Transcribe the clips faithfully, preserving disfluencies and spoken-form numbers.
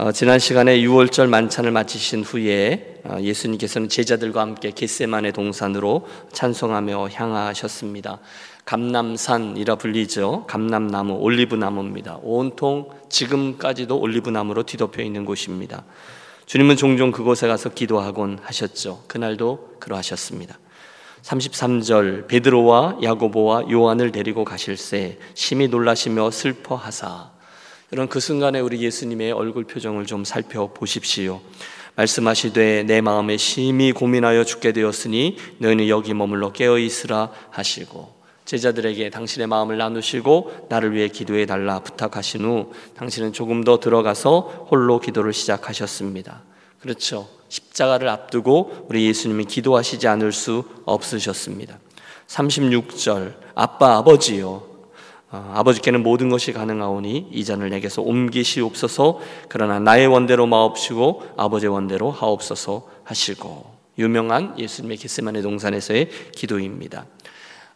어, 지난 시간에 유월절 만찬을 마치신 후에 어, 예수님께서는 제자들과 함께 겟세마네 동산으로 찬송하며 향하셨습니다. 감람산이라 불리죠. 감람나무, 올리브나무입니다. 온통 지금까지도 올리브나무로 뒤덮여 있는 곳입니다. 주님은 종종 그곳에 가서 기도하곤 하셨죠. 그날도 그러하셨습니다. 삼십삼 절, 베드로와 야고보와 요한을 데리고 가실새 심히 놀라시며 슬퍼하사. 이런 그 순간에 우리 예수님의 얼굴 표정을 좀 살펴보십시오. 말씀하시되 내 마음에 심히 고민하여 죽게 되었으니 너희는 여기 머물러 깨어있으라 하시고, 제자들에게 당신의 마음을 나누시고 나를 위해 기도해달라 부탁하신 후 당신은 조금 더 들어가서 홀로 기도를 시작하셨습니다. 그렇죠. 십자가를 앞두고 우리 예수님이 기도하시지 않을 수 없으셨습니다. 삼십육 절, 아빠 아버지요, 아, 아버지께는 모든 것이 가능하오니 이 잔을 내게서 옮기시옵소서. 그러나 나의 원대로 마옵시고 아버지의 원대로 하옵소서 하시고. 유명한 예수님의 겟세마네 동산에서의 기도입니다.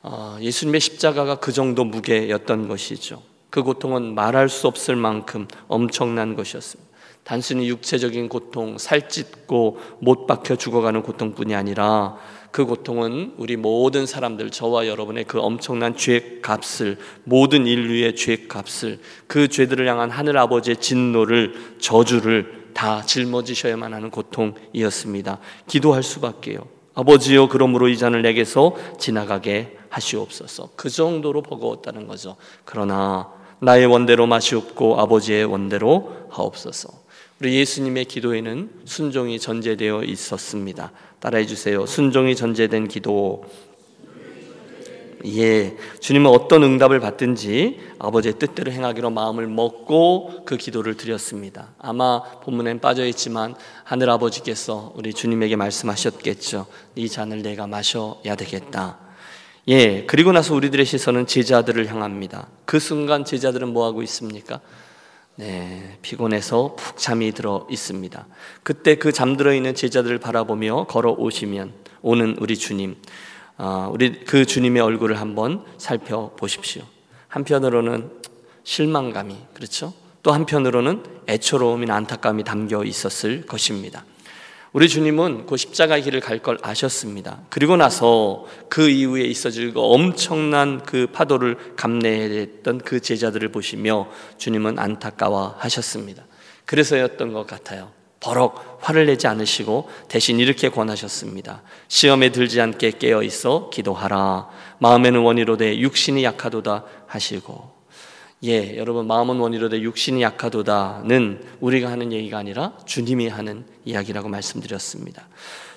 아, 예수님의 십자가가 그 정도 무게였던 것이죠. 그 고통은 말할 수 없을 만큼 엄청난 것이었습니다. 단순히 육체적인 고통, 살찢고 못 박혀 죽어가는 고통뿐이 아니라 그 고통은 우리 모든 사람들, 저와 여러분의 그 엄청난 죄값을, 모든 인류의 죄값을, 그 죄들을 향한 하늘아버지의 진노를, 저주를 다 짊어지셔야만 하는 고통이었습니다. 기도할 수밖에요. 아버지여 그러므로 이 잔을 내게서 지나가게 하시옵소서. 그 정도로 버거웠다는 거죠. 그러나 나의 원대로 마시옵고 아버지의 원대로 하옵소서. 우리 예수님의 기도에는 순종이 전제되어 있었습니다. 따라해 주세요. 순종이 전제된 기도. 예, 주님은 어떤 응답을 받든지 아버지의 뜻대로 행하기로 마음을 먹고 그 기도를 드렸습니다. 아마 본문엔 빠져있지만 하늘아버지께서 우리 주님에게 말씀하셨겠죠. 이 잔을 내가 마셔야 되겠다. 예, 그리고 나서 우리들의 시선은 제자들을 향합니다. 그 순간 제자들은 뭐하고 있습니까? 네, 피곤해서 푹 잠이 들어 있습니다. 그때 그 잠들어 있는 제자들을 바라보며 걸어오시면 오는 우리 주님, 아, 우리 그 주님의 얼굴을 한번 살펴보십시오. 한편으로는 실망감이, 그렇죠? 또 한편으로는 애처로움이나 안타까움이 담겨 있었을 것입니다. 우리 주님은 그 십자가의 길을 갈 걸 아셨습니다. 그리고 나서 그 이후에 있어질 엄청난 그 파도를 감내했던 그 제자들을 보시며 주님은 안타까워하셨습니다. 그래서였던 것 같아요. 버럭 화를 내지 않으시고 대신 이렇게 권하셨습니다. 시험에 들지 않게 깨어있어 기도하라. 마음에는 원이로되 육신이 약하도다 하시고. 예, 여러분, 마음은 원이로되 육신이 약하도다는 우리가 하는 얘기가 아니라 주님이 하는 이야기라고 말씀드렸습니다.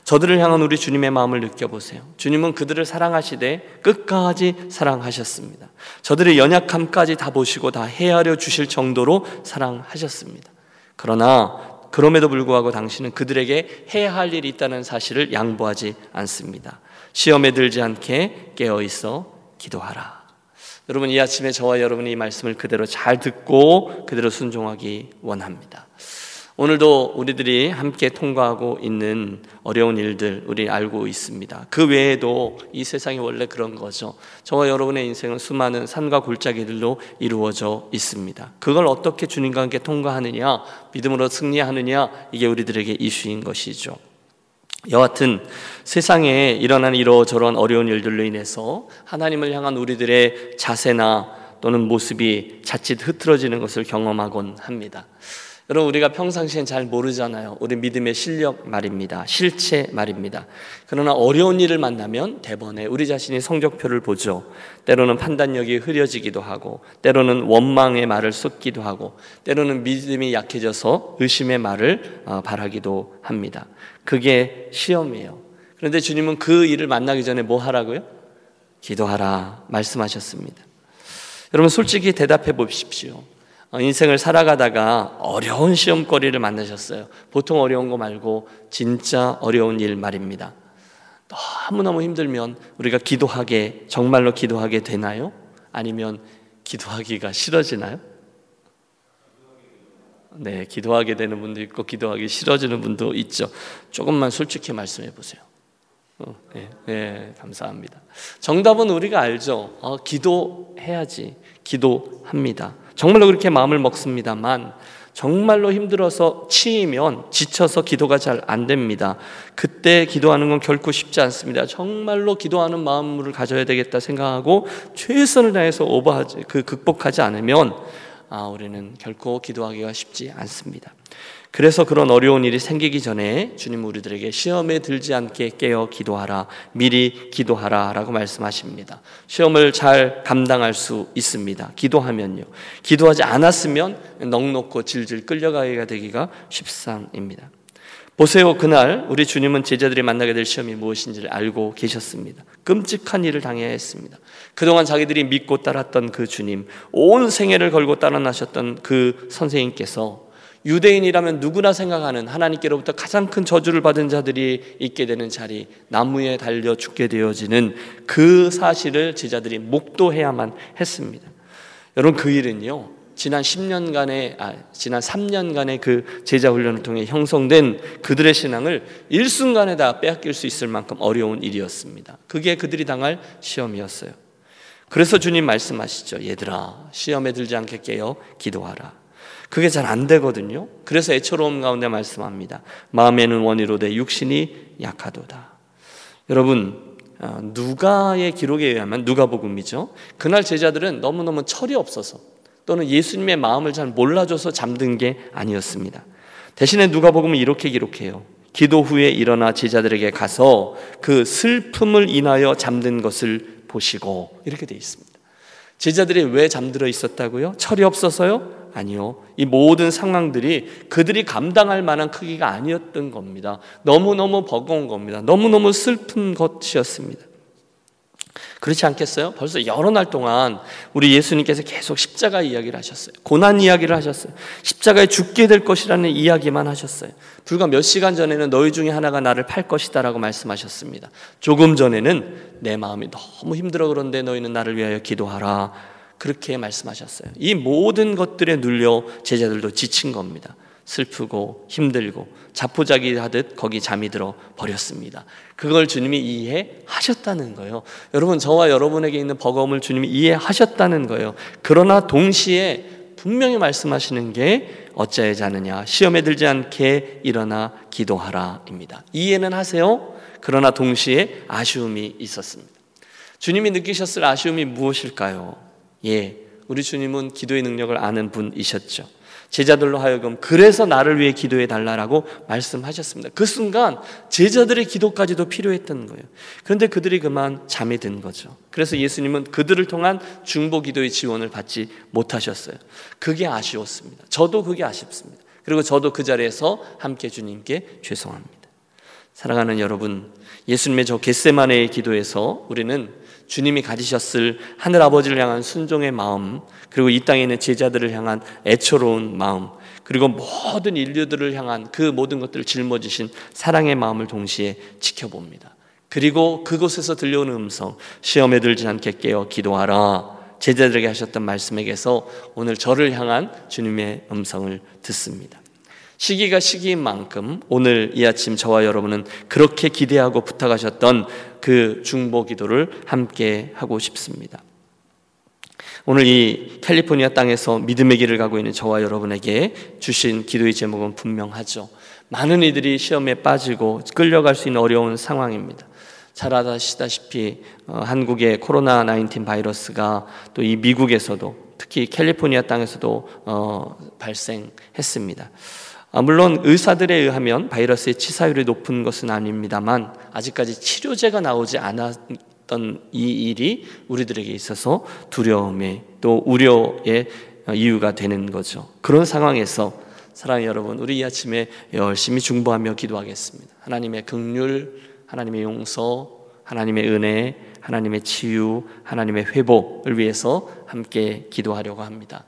저들을 향한 우리 주님의 마음을 느껴보세요. 주님은 그들을 사랑하시되 끝까지 사랑하셨습니다. 저들의 연약함까지 다 보시고 다 헤아려 주실 정도로 사랑하셨습니다. 그러나 그럼에도 불구하고 당신은 그들에게 해야 할 일이 있다는 사실을 양보하지 않습니다. 시험에 들지 않게 깨어있어 기도하라. 여러분, 이 아침에 저와 여러분이 이 말씀을 그대로 잘 듣고 그대로 순종하기 원합니다. 오늘도 우리들이 함께 통과하고 있는 어려운 일들 우리 알고 있습니다. 그 외에도 이 세상이 원래 그런 거죠. 저와 여러분의 인생은 수많은 산과 골짜기들로 이루어져 있습니다. 그걸 어떻게 주님과 함께 통과하느냐, 믿음으로 승리하느냐, 이게 우리들에게 이슈인 것이죠. 여하튼 세상에 일어난 이러저런 어려운 일들로 인해서 하나님을 향한 우리들의 자세나 또는 모습이 자칫 흐트러지는 것을 경험하곤 합니다. 여러분, 우리가 평상시엔 잘 모르잖아요. 우리 믿음의 실력 말입니다. 실체 말입니다. 그러나 어려운 일을 만나면 대번에 우리 자신이 성적표를 보죠. 때로는 판단력이 흐려지기도 하고, 때로는 원망의 말을 쏟기도 하고, 때로는 믿음이 약해져서 의심의 말을 바라기도 합니다. 그게 시험이에요. 그런데 주님은 그 일을 만나기 전에 뭐 하라고요? 기도하라 말씀하셨습니다. 여러분, 솔직히 대답해 보십시오. 인생을 살아가다가 어려운 시험거리를 만나셨어요. 보통 어려운 거 말고 진짜 어려운 일 말입니다. 너무너무 힘들면 우리가 기도하게, 정말로 기도하게 되나요? 아니면 기도하기가 싫어지나요? 네, 기도하게 되는 분도 있고 기도하기 싫어지는 분도 있죠. 조금만 솔직히 말씀해 보세요. 어, 네, 네, 감사합니다. 정답은 우리가 알죠. 어, 기도해야지. 기도합니다. 정말로 그렇게 마음을 먹습니다만 정말로 힘들어서 치이면 지쳐서 기도가 잘 안 됩니다. 그때 기도하는 건 결코 쉽지 않습니다. 정말로 기도하는 마음을 가져야 되겠다 생각하고 최선을 다해서 오버하지, 그 극복하지 않으면 아, 우리는 결코 기도하기가 쉽지 않습니다. 그래서 그런 어려운 일이 생기기 전에 주님 우리들에게 시험에 들지 않게 깨어 기도하라, 미리 기도하라 라고 말씀하십니다. 시험을 잘 감당할 수 있습니다. 기도하면요. 기도하지 않았으면 넉넉고 질질 끌려가기가 되기가 쉽상입니다. 보세요, 그날 우리 주님은 제자들이 만나게 될 시험이 무엇인지를 알고 계셨습니다. 끔찍한 일을 당해야 했습니다. 그동안 자기들이 믿고 따랐던 그 주님, 온 생애를 걸고 따라나셨던 그 선생님께서 유대인이라면 누구나 생각하는 하나님께로부터 가장 큰 저주를 받은 자들이 있게 되는 자리, 나무에 달려 죽게 되어지는 그 사실을 제자들이 목도해야만 했습니다. 여러분, 그 일은요, 지난 십 년간의, 아, 지난 삼 년간의 그 제자 훈련을 통해 형성된 그들의 신앙을 일순간에 다 빼앗길 수 있을 만큼 어려운 일이었습니다. 그게 그들이 당할 시험이었어요. 그래서 주님 말씀하시죠. 얘들아, 시험에 들지 않게 깨어 기도하라. 그게 잘 안 되거든요. 그래서 애처로움 가운데 말씀합니다. 마음에는 원이로 내 육신이 약하도다. 여러분, 누가의 기록에 의하면, 누가복음이죠, 그날 제자들은 너무너무 철이 없어서 또는 예수님의 마음을 잘 몰라줘서 잠든 게 아니었습니다. 대신에 누가복음은 이렇게 기록해요. 기도 후에 일어나 제자들에게 가서 그 슬픔을 인하여 잠든 것을 보시고, 이렇게 돼 있습니다. 제자들이 왜 잠들어 있었다고요? 철이 없어서요? 아니요. 이 모든 상황들이 그들이 감당할 만한 크기가 아니었던 겁니다. 너무너무 버거운 겁니다. 너무너무 슬픈 것이었습니다. 그렇지 않겠어요? 벌써 여러 날 동안 우리 예수님께서 계속 십자가 이야기를 하셨어요. 고난 이야기를 하셨어요. 십자가에 죽게 될 것이라는 이야기만 하셨어요. 불과 몇 시간 전에는 너희 중에 하나가 나를 팔 것이다 라고 말씀하셨습니다. 조금 전에는 내 마음이 너무 힘들어 그런데 너희는 나를 위하여 기도하라, 그렇게 말씀하셨어요. 이 모든 것들에 눌려 제자들도 지친 겁니다. 슬프고 힘들고 자포자기하듯 거기 잠이 들어 버렸습니다. 그걸 주님이 이해하셨다는 거예요. 여러분, 저와 여러분에게 있는 버거움을 주님이 이해하셨다는 거예요. 그러나 동시에 분명히 말씀하시는 게 어찌하여 자느냐, 시험에 들지 않게 일어나 기도하라입니다. 이해는 하세요. 그러나 동시에 아쉬움이 있었습니다. 주님이 느끼셨을 아쉬움이 무엇일까요? 예, 우리 주님은 기도의 능력을 아는 분이셨죠. 제자들로 하여금 그래서 나를 위해 기도해 달라라고 말씀하셨습니다. 그 순간 제자들의 기도까지도 필요했던 거예요. 그런데 그들이 그만 잠이 든 거죠. 그래서 예수님은 그들을 통한 중보 기도의 지원을 받지 못하셨어요. 그게 아쉬웠습니다. 저도 그게 아쉽습니다. 그리고 저도 그 자리에서 함께 주님께 죄송합니다. 사랑하는 여러분, 예수님의 저 겟세마네의 기도에서 우리는 주님이 가지셨을 하늘아버지를 향한 순종의 마음, 그리고 이 땅에 있는 제자들을 향한 애처로운 마음, 그리고 모든 인류들을 향한 그 모든 것들을 짊어지신 사랑의 마음을 동시에 지켜봅니다. 그리고 그곳에서 들려오는 음성, 시험에 들지 않게 깨어 기도하라, 제자들에게 하셨던 말씀에게서 오늘 저를 향한 주님의 음성을 듣습니다. 시기가 시기인 만큼 오늘 이 아침 저와 여러분은 그렇게 기대하고 부탁하셨던 그 중보 기도를 함께 하고 싶습니다. 오늘 이 캘리포니아 땅에서 믿음의 길을 가고 있는 저와 여러분에게 주신 기도의 제목은 분명하죠. 많은 이들이 시험에 빠지고 끌려갈 수 있는 어려운 상황입니다. 잘 아시다시피 한국의 코로나 십구 바이러스가 또 이 미국에서도, 특히 캘리포니아 땅에서도 어, 발생했습니다. 물론 의사들에 의하면 바이러스의 치사율이 높은 것은 아닙니다만 아직까지 치료제가 나오지 않았던 이 일이 우리들에게 있어서 두려움에 또 우려의 이유가 되는 거죠. 그런 상황에서 사랑하는 여러분, 우리 이 아침에 열심히 중보하며 기도하겠습니다. 하나님의 긍휼, 하나님의 용서, 하나님의 은혜, 하나님의 치유, 하나님의 회복을 위해서 함께 기도하려고 합니다.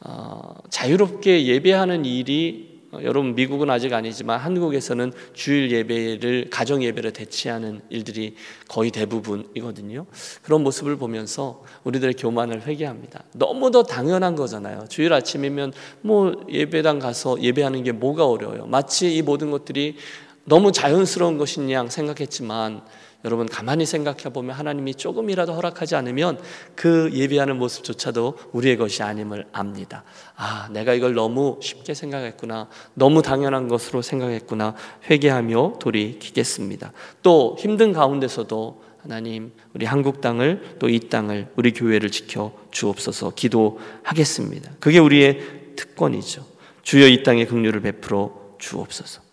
어, 자유롭게 예배하는 일이, 여러분, 미국은 아직 아니지만 한국에서는 주일 예배를 가정 예배로 대체하는 일들이 거의 대부분이거든요. 그런 모습을 보면서 우리들의 교만을 회개합니다. 너무도 당연한 거잖아요. 주일 아침이면 뭐 예배당 가서 예배하는 게 뭐가 어려워요. 마치 이 모든 것들이 너무 자연스러운 것인 양 생각했지만 여러분 가만히 생각해 보면 하나님이 조금이라도 허락하지 않으면 그 예배하는 모습조차도 우리의 것이 아님을 압니다. 아, 내가 이걸 너무 쉽게 생각했구나. 너무 당연한 것으로 생각했구나. 회개하며 돌이키겠습니다. 또 힘든 가운데서도 하나님 우리 한국 땅을 또 이 땅을 우리 교회를 지켜 주옵소서 기도하겠습니다. 그게 우리의 특권이죠. 주여 이 땅에 긍휼을 베풀어 주옵소서.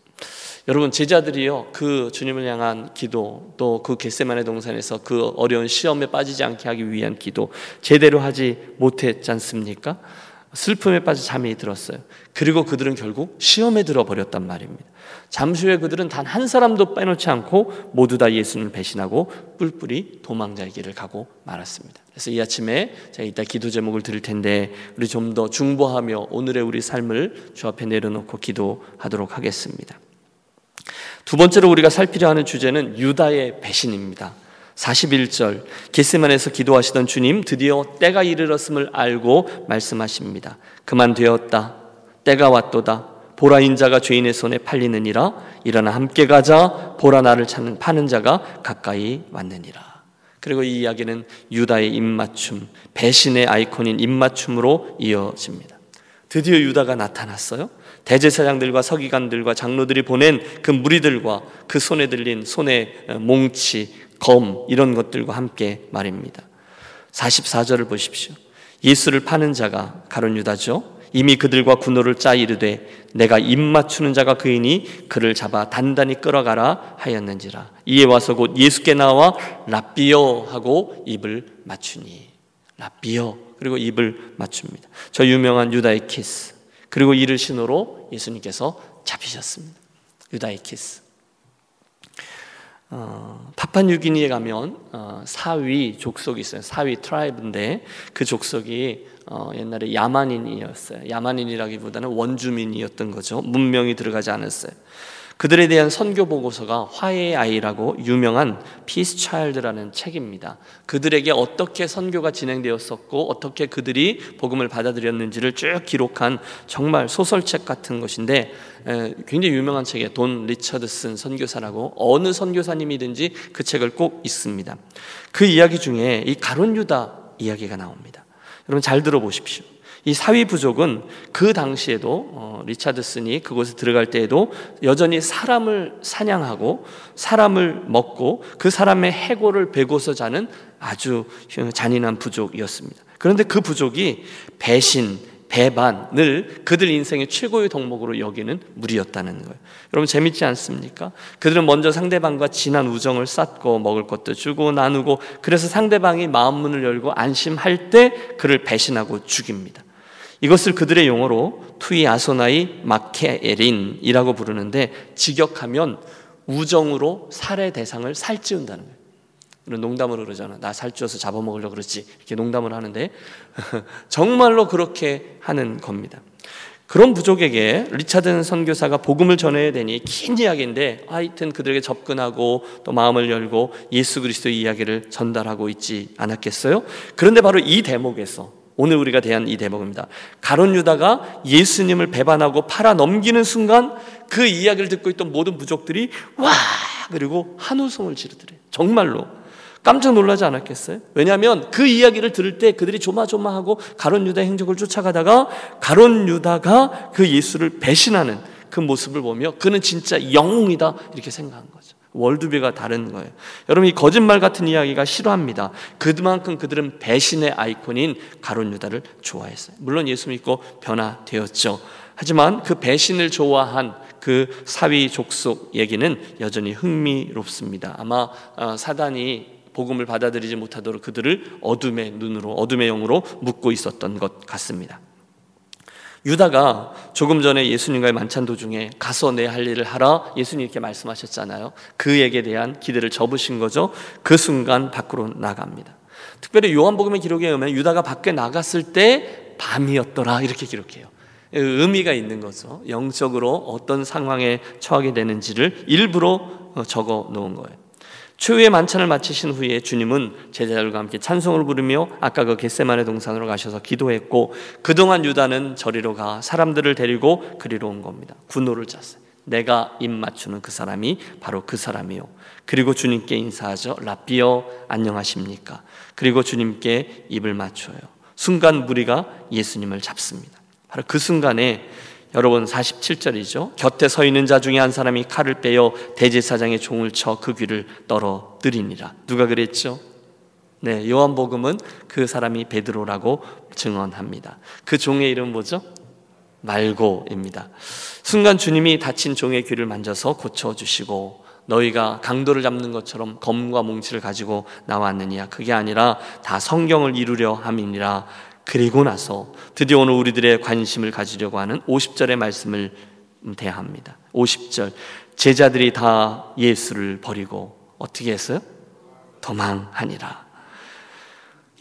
여러분 제자들이요 그 주님을 향한 기도 또 그 겟세마네 동산에서 그 어려운 시험에 빠지지 않게 하기 위한 기도 제대로 하지 못했지 않습니까? 슬픔에 빠져 잠이 들었어요. 그리고 그들은 결국 시험에 들어버렸단 말입니다. 잠시 후에 그들은 단 한 사람도 빼놓지 않고 모두 다 예수님을 배신하고 뿔뿔이 도망자의 길을 가고 말았습니다. 그래서 이 아침에 제가 이따 기도 제목을 드릴 텐데 우리 좀 더 중보하며 오늘의 우리 삶을 주 앞에 내려놓고 기도하도록 하겠습니다. 두 번째로 우리가 살피려 하는 주제는 유다의 배신입니다. 사십일 절 겟세마네에서 기도하시던 주님 드디어 때가 이르렀음을 알고 말씀하십니다. 그만 되었다. 때가 왔도다. 보라 인자가 죄인의 손에 팔리느니라. 일어나 함께 가자. 보라 나를 찾는 파는 자가 가까이 왔느니라. 그리고 이 이야기는 유다의 입맞춤, 배신의 아이콘인 입맞춤으로 이어집니다. 드디어 유다가 나타났어요. 대제사장들과 서기관들과 장로들이 보낸 그 무리들과 그 손에 들린 손의 몽치, 검 이런 것들과 함께 말입니다. 사십사 절을 보십시오. 예수를 파는 자가 가룟 유다죠. 이미 그들과 군노를 짜 이르되 내가 입 맞추는 자가 그이니 그를 잡아 단단히 끌어가라 하였는지라. 이에 와서 곧 예수께 나와 랍비여 하고 입을 맞추니. 랍비여 그리고 입을 맞춥니다. 저 유명한 유다의 키스. 그리고 이를 신호로 예수님께서 잡히셨습니다. 유다의 키스. 어, 파파뉴기니에 가면 어, 사위 족속이 있어요. 사위 트라이브인데 그 족속이 어, 옛날에 야만인이었어요. 야만인이라기보다는 원주민이었던 거죠. 문명이 들어가지 않았어요. 그들에 대한 선교 보고서가 화해의 아이라고 유명한 피스 차일드라는 책입니다. 그들에게 어떻게 선교가 진행되었었고 어떻게 그들이 복음을 받아들였는지를 쭉 기록한 정말 소설책 같은 것인데 굉장히 유명한 책이에요. 돈 리처드슨 선교사라고 어느 선교사님이든지 그 책을 꼭 읽습니다. 그 이야기 중에 이 가룟 유다 이야기가 나옵니다. 여러분 잘 들어보십시오. 이 사위 부족은 그 당시에도 어, 리차드슨이 그곳에 들어갈 때에도 여전히 사람을 사냥하고 사람을 먹고 그 사람의 해골을 베고서 자는 아주 잔인한 부족이었습니다. 그런데 그 부족이 배신, 배반을 그들 인생의 최고의 덕목으로 여기는 무리였다는 거예요. 여러분 재밌지 않습니까? 그들은 먼저 상대방과 진한 우정을 쌓고 먹을 것도 주고 나누고 그래서 상대방이 마음 문을 열고 안심할 때 그를 배신하고 죽입니다. 이것을 그들의 용어로 투이 아소나이 마케에린이라고 부르는데 직역하면 우정으로 살해 대상을 살찌운다는 거예요. 이런 농담으로 그러잖아. 나 살쪄서 잡아먹으려고 그러지. 이렇게 농담을 하는데 정말로 그렇게 하는 겁니다. 그런 부족에게 리차든 선교사가 복음을 전해야 되니 긴 이야기인데 하여튼 그들에게 접근하고 또 마음을 열고 예수 그리스도의 이야기를 전달하고 있지 않았겠어요? 그런데 바로 이 대목에서 오늘 우리가 대한 이 대목입니다. 가룟 유다가 예수님을 배반하고 팔아넘기는 순간 그 이야기를 듣고 있던 모든 부족들이 와! 그리고 한우성을 지르더래요. 정말로 깜짝 놀라지 않았겠어요? 왜냐하면 그 이야기를 들을 때 그들이 조마조마하고 가룟 유다의 행적을 쫓아가다가 가룟 유다가 그 예수를 배신하는 그 모습을 보며 그는 진짜 영웅이다 이렇게 생각한 거죠. 월드뷰가 다른 거예요. 여러분 이 거짓말 같은 이야기가 싫어합니다. 그만큼 그들은 배신의 아이콘인 가룟 유다를 좋아했어요. 물론 예수 믿고 변화되었죠. 하지만 그 배신을 좋아한 그 사위 족속 얘기는 여전히 흥미롭습니다. 아마 사단이 복음을 받아들이지 못하도록 그들을 어둠의 눈으로 어둠의 영으로 묶고 있었던 것 같습니다. 유다가 조금 전에 예수님과의 만찬 도중에 가서 내 할 일을 하라 예수님 이렇게 말씀하셨잖아요. 그에게 대한 기대를 접으신 거죠. 그 순간 밖으로 나갑니다. 특별히 요한복음의 기록에 의하면 유다가 밖에 나갔을 때 밤이었더라 이렇게 기록해요. 의미가 있는 거죠. 영적으로 어떤 상황에 처하게 되는지를 일부러 적어 놓은 거예요. 최후의 만찬을 마치신 후에 주님은 제자들과 함께 찬송을 부르며 아까 그 겟세마네 동산으로 가셔서 기도했고 그동안 유다는 저리로 가 사람들을 데리고 그리로 온 겁니다. 군노를 짰어요. 내가 입맞추는 그 사람이 바로 그 사람이요. 그리고 주님께 인사하죠. 라삐요, 안녕하십니까. 그리고 주님께 입을 맞춰요. 순간 무리가 예수님을 잡습니다. 바로 그 순간에 여러분 사십칠 절이죠. 곁에 서 있는 자 중에 한 사람이 칼을 빼어 대제사장의 종을 쳐 그 귀를 떨어뜨리니라. 누가 그랬죠? 네, 요한복음은 그 사람이 베드로라고 증언합니다. 그 종의 이름 뭐죠? 말고입니다. 순간 주님이 다친 종의 귀를 만져서 고쳐주시고, 너희가 강도를 잡는 것처럼 검과 몽치를 가지고 나왔느냐, 그게 아니라 다 성경을 이루려 함이니라. 그리고 나서 드디어 오늘 우리들의 관심을 가지려고 하는 오십 절의 말씀을 대합니다. 오십 절, 제자들이 다 예수를 버리고 어떻게 했어요? 도망하니라.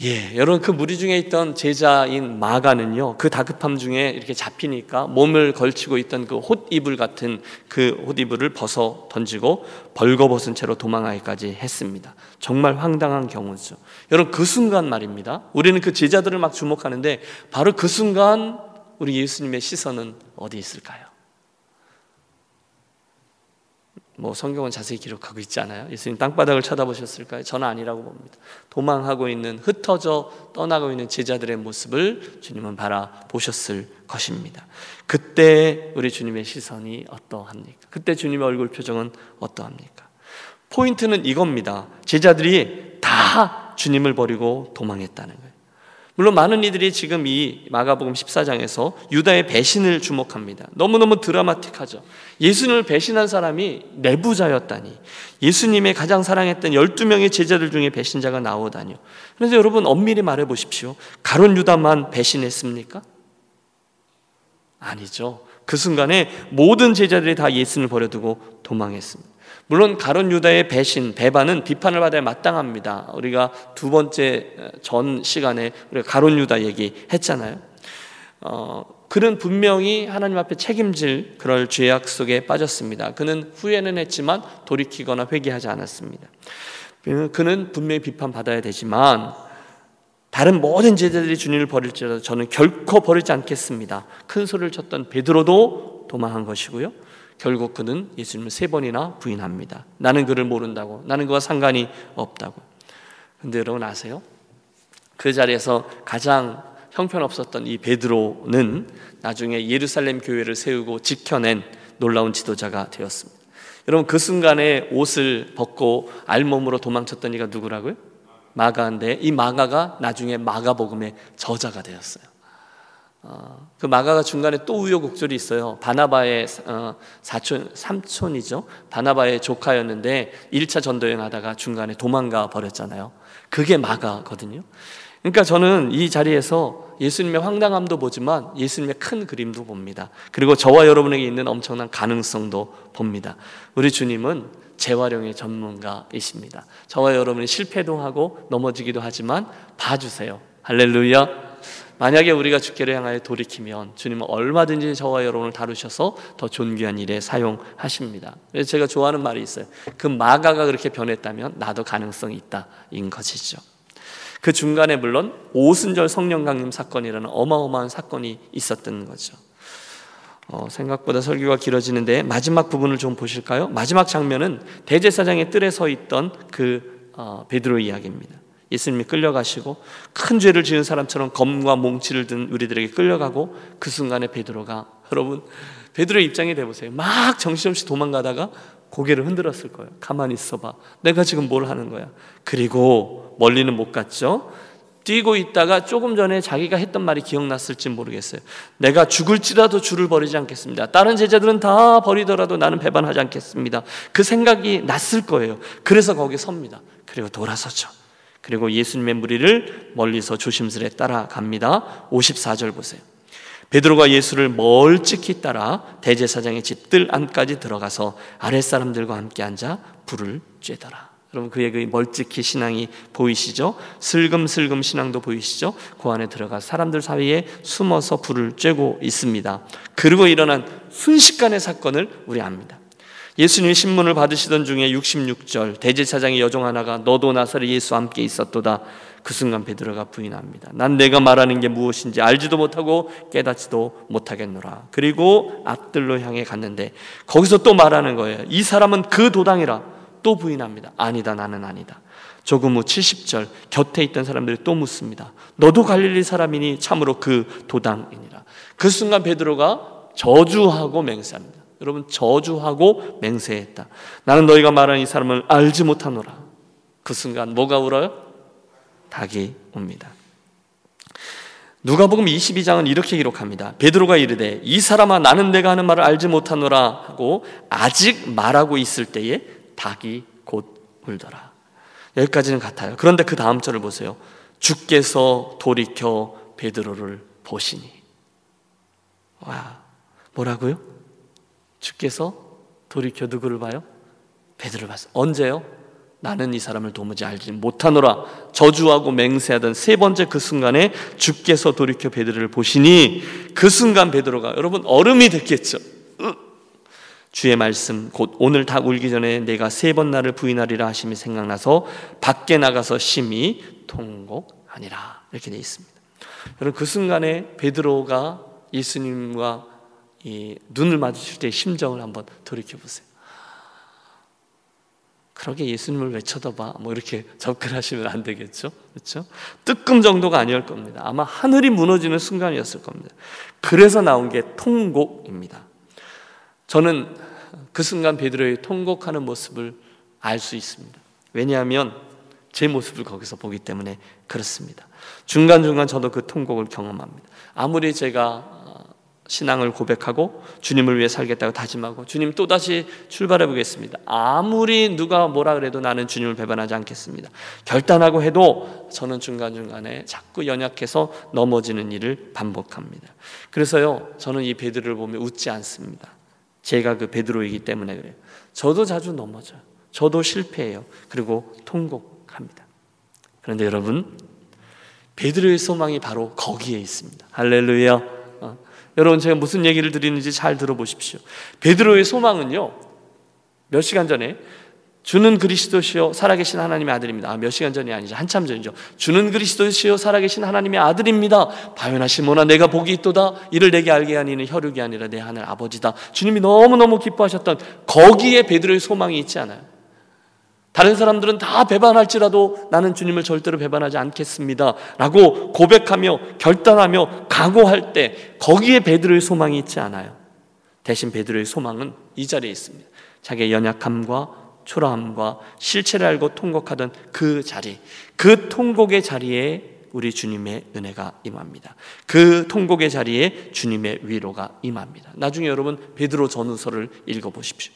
예, 여러분 그 무리 중에 있던 제자인 마가는요, 그 다급함 중에 이렇게 잡히니까 몸을 걸치고 있던 그 옷이불 같은 그 옷이불을 벗어 던지고 벌거벗은 채로 도망하기까지 했습니다. 정말 황당한 경우죠. 여러분 그 순간 말입니다. 우리는 그 제자들을 막 주목하는데 바로 그 순간 우리 예수님의 시선은 어디 있을까요? 뭐 성경은 자세히 기록하고 있지 않아요? 예수님 땅바닥을 쳐다보셨을까요? 저는 아니라고 봅니다. 도망하고 있는, 흩어져 떠나고 있는 제자들의 모습을 주님은 바라보셨을 것입니다. 그때 우리 주님의 시선이 어떠합니까? 그때 주님의 얼굴 표정은 어떠합니까? 포인트는 이겁니다. 제자들이 다 주님을 버리고 도망했다는 거예요. 물론 많은 이들이 지금 이 마가복음 십사 장에서 유다의 배신을 주목합니다. 너무너무 드라마틱하죠. 예수님을 배신한 사람이 내부자였다니, 예수님의 가장 사랑했던 열두 명의 제자들 중에 배신자가 나오다니요. 그런데 여러분 엄밀히 말해보십시오. 가룟 유다만 배신했습니까? 아니죠. 그 순간에 모든 제자들이 다 예수님을 버려두고 도망했습니다. 물론 가룟 유다의 배신, 배반은 비판을 받아야 마땅합니다. 우리가 두 번째 전 시간에 우리가 가룟 유다 얘기했잖아요. 어, 그는 분명히 하나님 앞에 책임질 그럴 죄악 속에 빠졌습니다. 그는 후회는 했지만 돌이키거나 회개하지 않았습니다. 그는 분명히 비판받아야 되지만 다른 모든 제자들이 주님을 버릴지라도 저는 결코 버리지 않겠습니다. 큰 소리를 쳤던 베드로도 도망한 것이고요. 결국 그는 예수님을 세 번이나 부인합니다. 나는 그를 모른다고, 나는 그와 상관이 없다고. 그런데 여러분 아세요? 그 자리에서 가장 형편없었던 이 베드로는 나중에 예루살렘 교회를 세우고 지켜낸 놀라운 지도자가 되었습니다. 여러분 그 순간에 옷을 벗고 알몸으로 도망쳤던 이가 누구라고요? 마가인데, 이 마가가 나중에 마가복음의 저자가 되었어요. 어, 그 마가가 중간에 또 우여곡절이 있어요. 바나바의 어, 사촌, 삼촌이죠. 바나바의 조카였는데 일 차 전도여행 하다가 중간에 도망가 버렸잖아요. 그게 마가거든요. 그러니까 저는 이 자리에서 예수님의 황당함도 보지만 예수님의 큰 그림도 봅니다. 그리고 저와 여러분에게 있는 엄청난 가능성도 봅니다. 우리 주님은 재활용의 전문가이십니다. 저와 여러분이 실패도 하고 넘어지기도 하지만 봐주세요. 할렐루야. 만약에 우리가 주께를 향하여 돌이키면 주님은 얼마든지 저와 여러분을 다루셔서 더 존귀한 일에 사용하십니다. 그래서 제가 좋아하는 말이 있어요. 그 마가가 그렇게 변했다면 나도 가능성이 있다인 것이죠. 그 중간에 물론 오순절 성령 강림 사건이라는 어마어마한 사건이 있었던 거죠. 어, 생각보다 설교가 길어지는데 마지막 부분을 좀 보실까요? 마지막 장면은 대제사장의 뜰에 서 있던 그 어, 베드로 이야기입니다. 예수님이 끌려가시고 큰 죄를 지은 사람처럼 검과 몽치를 든 우리들에게 끌려가고, 그 순간에 베드로가, 여러분 베드로의 입장이 돼보세요. 막 정신없이 도망가다가 고개를 흔들었을 거예요. 가만히 있어봐, 내가 지금 뭘 하는 거야. 그리고 멀리는 못 갔죠. 뛰고 있다가 조금 전에 자기가 했던 말이 기억났을지 모르겠어요. 내가 죽을지라도 주를 버리지 않겠습니다. 다른 제자들은 다 버리더라도 나는 배반하지 않겠습니다. 그 생각이 났을 거예요. 그래서 거기에 섭니다. 그리고 돌아서죠. 그리고 예수님의 무리를 멀리서 조심스레 따라갑니다. 오십사 절 보세요. 베드로가 예수를 멀찍이 따라 대제사장의 집들 안까지 들어가서 아랫사람들과 함께 앉아 불을 쬐더라. 여러분 그의 그 멀찍이 신앙이 보이시죠? 슬금슬금 신앙도 보이시죠? 그 안에 들어가 사람들 사이에 숨어서 불을 쬐고 있습니다. 그리고 일어난 순식간의 사건을 우리 압니다. 예수님이 신문을 받으시던 중에 육십육 절 대제사장의 여종 하나가 너도 나사렛 예수 함께 있었도다. 그 순간 베드로가 부인합니다. 난 내가 말하는 게 무엇인지 알지도 못하고 깨닫지도 못하겠노라. 그리고 앞뜰로 향해 갔는데 거기서 또 말하는 거예요. 이 사람은 그 도당이라. 또 부인합니다. 아니다, 나는 아니다. 조금 후 칠십 절 곁에 있던 사람들이 또 묻습니다. 너도 갈릴리 사람이니 참으로 그 도당이니라. 그 순간 베드로가 저주하고 맹세합니다. 여러분, 저주하고 맹세했다. 나는 너희가 말하는 이 사람을 알지 못하노라. 그 순간 뭐가 울어요? 닭이 옵니다. 누가복음 이십이 장은 이렇게 기록합니다. 베드로가 이르되 이 사람아 나는 내가 하는 말을 알지 못하노라 하고 아직 말하고 있을 때에 닭이 곧 울더라. 여기까지는 같아요. 그런데 그 다음 절을 보세요. 주께서 돌이켜 베드로를 보시니. 와, 뭐라고요? 주께서 돌이켜 누구를 봐요? 베드로를 봤어요. 언제요? 나는 이 사람을 도무지 알지 못하노라 저주하고 맹세하던 세 번째 그 순간에 주께서 돌이켜 베드로를 보시니 그 순간 베드로가 여러분 얼음이 됐겠죠. 주의 말씀 곧 오늘 닭 울기 전에 내가 세 번 나를 부인하리라 하심이 생각나서 밖에 나가서 심히 통곡하니라. 이렇게 되어 있습니다. 여러분 그 순간에 베드로가 예수님과 이 눈을 마주칠 때의 심정을 한번 돌이켜보세요. 그러게 예수님을 왜 쳐다봐? 뭐 이렇게 접근하시면 안 되겠죠? 그렇죠? 뜨끔 정도가 아니었을 겁니다. 아마 하늘이 무너지는 순간이었을 겁니다. 그래서 나온 게 통곡입니다. 저는 그 순간 베드로의 통곡하는 모습을 알 수 있습니다. 왜냐하면 제 모습을 거기서 보기 때문에 그렇습니다. 중간중간 저도 그 통곡을 경험합니다. 아무리 제가 신앙을 고백하고 주님을 위해 살겠다고 다짐하고 주님 또다시 출발해 보겠습니다. 아무리 누가 뭐라 그래도 나는 주님을 배반하지 않겠습니다. 결단하고 해도 저는 중간중간에 자꾸 연약해서 넘어지는 일을 반복합니다. 그래서요 저는 이 베드로를 보면 웃지 않습니다. 제가 그 베드로이기 때문에 그래요. 저도 자주 넘어져요. 저도 실패해요. 그리고 통곡합니다. 그런데 여러분 베드로의 소망이 바로 거기에 있습니다. 할렐루야. 여러분 제가 무슨 얘기를 드리는지 잘 들어보십시오. 베드로의 소망은요 몇 시간 전에 주는 그리스도시요 살아계신 하나님의 아들입니다. 아, 몇 시간 전이 아니죠. 한참 전이죠. 주는 그리스도시요 살아계신 하나님의 아들입니다. 바요나 시모나 내가 복이 있도다. 이를 내게 알게 하니는 혈육이 아니라 내 하늘 아버지다. 주님이 너무너무 기뻐하셨던 거기에 베드로의 소망이 있지 않아요. 다른 사람들은 다 배반할지라도 나는 주님을 절대로 배반하지 않겠습니다 라고 고백하며 결단하며 각오할 때 거기에 베드로의 소망이 있지 않아요. 대신 베드로의 소망은 이 자리에 있습니다. 자기의 연약함과 초라함과 실체를 알고 통곡하던 그 자리, 그 통곡의 자리에 우리 주님의 은혜가 임합니다. 그 통곡의 자리에 주님의 위로가 임합니다. 나중에 여러분 베드로 전후서를 읽어보십시오.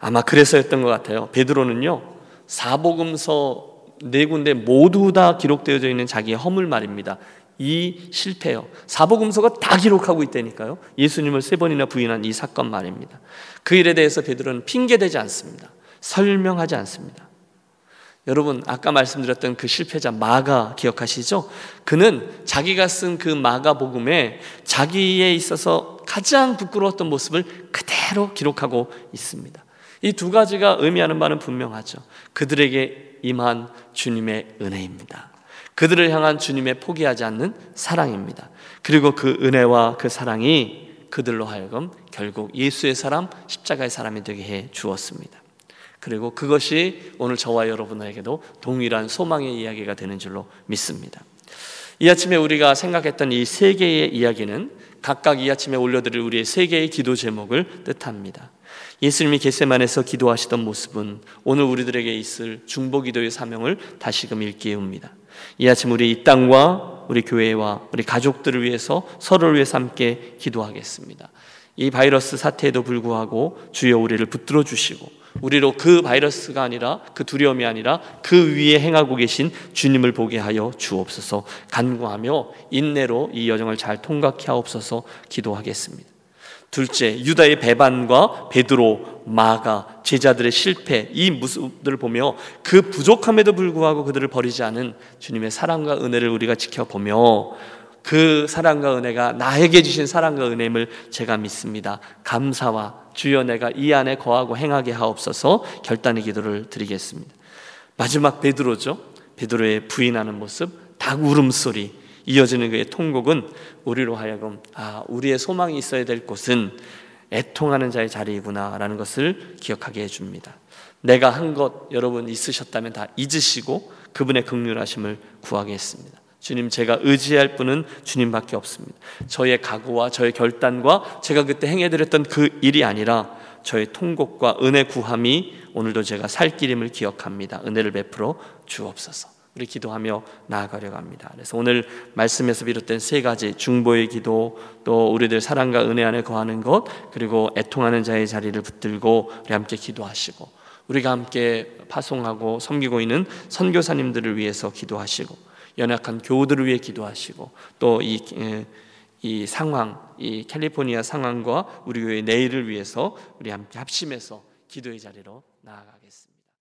아마 그래서였던 것 같아요. 베드로는요 사복음서 네 군데 모두 다 기록되어져 있는 자기의 허물말입니다. 이 실패요. 사복음서가 다 기록하고 있다니까요. 예수님을 세 번이나 부인한 이 사건 말입니다. 그 일에 대해서 베드로는 핑계대지 않습니다. 설명하지 않습니다. 여러분 아까 말씀드렸던 그 실패자 마가 기억하시죠? 그는 자기가 쓴 그 마가복음에 자기에 있어서 가장 부끄러웠던 모습을 그대로 기록하고 있습니다. 이 두 가지가 의미하는 바는 분명하죠. 그들에게 임한 주님의 은혜입니다. 그들을 향한 주님의 포기하지 않는 사랑입니다. 그리고 그 은혜와 그 사랑이 그들로 하여금 결국 예수의 사람, 십자가의 사람이 되게 해 주었습니다. 그리고 그것이 오늘 저와 여러분에게도 동일한 소망의 이야기가 되는 줄로 믿습니다. 이 아침에 우리가 생각했던 이 세 개의 이야기는 각각 이 아침에 올려드릴 우리의 세 개의 기도 제목을 뜻합니다. 예수님이 겟세마네에서 기도하시던 모습은 오늘 우리들에게 있을 중보기도의 사명을 다시금 읽게 해옵니다. 이 아침 우리 이 땅과 우리 교회와 우리 가족들을 위해서 서로를 위해서 함께 기도하겠습니다. 이 바이러스 사태에도 불구하고 주여 우리를 붙들어 주시고 우리로 그 바이러스가 아니라 그 두려움이 아니라 그 위에 행하고 계신 주님을 보게 하여 주옵소서. 간구하며 인내로 이 여정을 잘 통과케 하옵소서 기도하겠습니다. 둘째, 유다의 배반과 베드로, 마가, 제자들의 실패 이 모습들을 보며 그 부족함에도 불구하고 그들을 버리지 않은 주님의 사랑과 은혜를 우리가 지켜보며 그 사랑과 은혜가 나에게 주신 사랑과 은혜임을 제가 믿습니다. 감사와 주여 내가 이 안에 거하고 행하게 하옵소서. 결단의 기도를 드리겠습니다. 마지막 베드로죠. 베드로의 부인하는 모습, 닭 울음소리 이어지는 그의 통곡은 우리로 하여금 아 우리의 소망이 있어야 될 곳은 애통하는 자의 자리이구나 라는 것을 기억하게 해줍니다. 내가 한 것 여러분 있으셨다면 다 잊으시고 그분의 긍휼하심을 구하겠습니다. 주님, 제가 의지할 분은 주님밖에 없습니다. 저의 각오와 저의 결단과 제가 그때 행해드렸던 그 일이 아니라 저의 통곡과 은혜 구함이 오늘도 제가 살 길임을 기억합니다. 은혜를 베풀어 주옵소서. 우리 기도하며 나아가려고 합니다. 그래서 오늘 말씀에서 비롯된 세 가지 중보의 기도, 또 우리들 사랑과 은혜 안에 거하는 것, 그리고 애통하는 자의 자리를 붙들고 우리 함께 기도하시고, 우리가 함께 파송하고 섬기고 있는 선교사님들을 위해서 기도하시고, 연약한 교우들을 위해 기도하시고, 또 이 이 상황, 이 캘리포니아 상황과 우리 교회의 내일을 위해서 우리 함께 합심해서 기도의 자리로 나아가겠습니다.